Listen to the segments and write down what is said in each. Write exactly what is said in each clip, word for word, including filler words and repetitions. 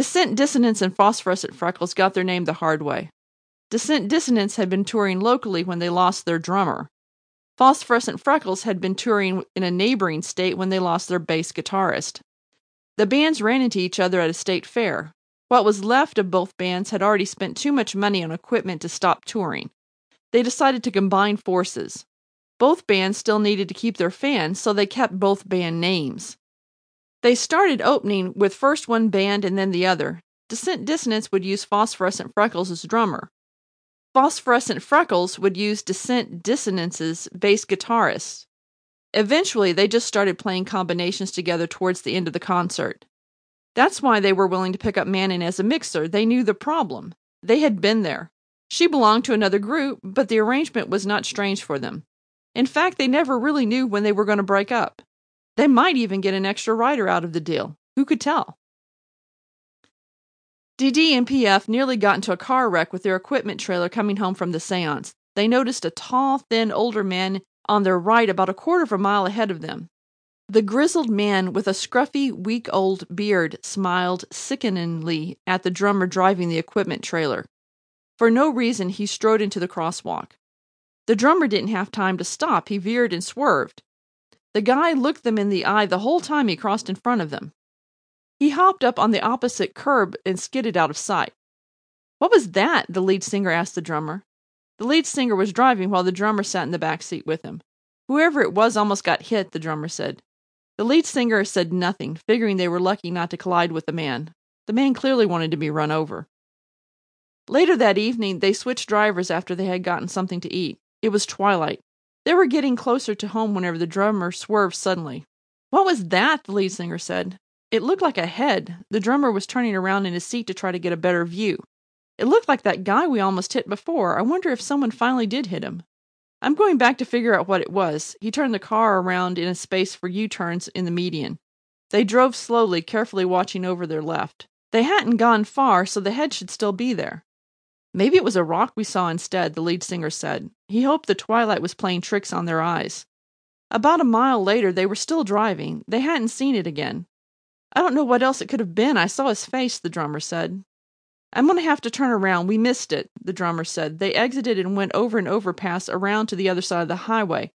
Descent Dissonance and Phosphorescent Freckles got their name the hard way. Descent Dissonance had been touring locally when they lost their drummer. Phosphorescent Freckles had been touring in a neighboring state when they lost their bass guitarist. The bands ran into each other at a state fair. What was left of both bands had already spent too much money on equipment to stop touring. They decided to combine forces. Both bands still needed to keep their fans, so they kept both band names. They started opening with first one band and then the other. Descent Dissonance would use Phosphorescent Freckles as drummer. Phosphorescent Freckles would use Descent Dissonance's bass guitarist. Eventually, they just started playing combinations together towards the end of the concert. That's why they were willing to pick up Manon as a mixer. They knew the problem. They had been there. She belonged to another group, but the arrangement was not strange for them. In fact, they never really knew when they were going to break up. They might even get an extra rider out of the deal. Who could tell? D D and P F nearly got into a car wreck with their equipment trailer coming home from the seance. They noticed a tall, thin, older man on their right about a quarter of a mile ahead of them. The grizzled man with a scruffy, week-old beard smiled sickeningly at the drummer driving the equipment trailer. For no reason, he strode into the crosswalk. The drummer didn't have time to stop. He veered and swerved. The guy looked them in the eye the whole time he crossed in front of them. He hopped up on the opposite curb and skidded out of sight. "What was that?" the lead singer asked the drummer. The lead singer was driving while the drummer sat in the back seat with him. "Whoever it was almost got hit," the drummer said. The lead singer said nothing, figuring they were lucky not to collide with the man. The man clearly wanted to be run over. Later that evening, they switched drivers after they had gotten something to eat. It was twilight. They were getting closer to home whenever the drummer swerved suddenly. "What was that?" the lead singer said. "It looked like a head." The drummer was turning around in his seat to try to get a better view. "It looked like that guy we almost hit before. I wonder if someone finally did hit him. I'm going back to figure out what it was." He turned the car around in a space for U-turns in the median. They drove slowly, carefully watching over their left. They hadn't gone far, so the head should still be there. "Maybe it was a rock we saw instead," the lead singer said. He hoped the twilight was playing tricks on their eyes. About a mile later, they were still driving. They hadn't seen it again. "I don't know what else it could have been. I saw his face," the drummer said. "I'm going to have to turn around. We missed it," the drummer said. They exited and went over an overpass around to the other side of the highway.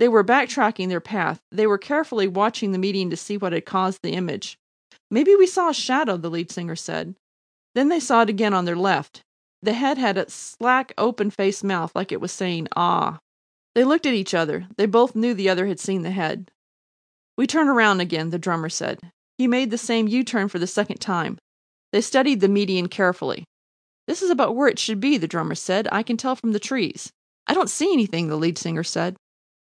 They were backtracking their path. They were carefully watching the median to see what had caused the image. "Maybe we saw a shadow," the lead singer said. Then they saw it again on their left. The head had a slack, open-faced mouth like it was saying, "Ah." They looked at each other. They both knew the other had seen the head. "We turn around again," the drummer said. He made the same U-turn for the second time. They studied the median carefully. "This is about where it should be," the drummer said. "I can tell from the trees." "I don't see anything," the lead singer said.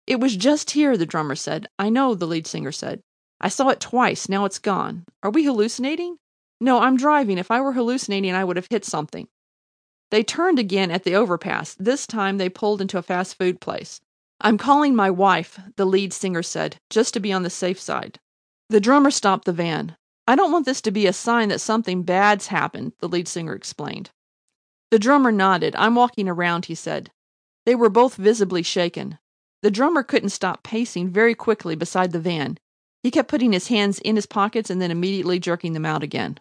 "It was just here," the drummer said. "I know," the lead singer said. "I saw it twice. Now it's gone." "Are we hallucinating?" "No, I'm driving. If I were hallucinating, I would have hit something." They turned again at the overpass. This time they pulled into a fast food place. "I'm calling my wife," the lead singer said, just to be on the safe side. The drummer stopped the van. "I don't want this to be a sign that something bad's happened," the lead singer explained. The drummer nodded. "I'm walking around," he said. They were both visibly shaken. The drummer couldn't stop pacing very quickly beside the van. He kept putting his hands in his pockets and then immediately jerking them out again.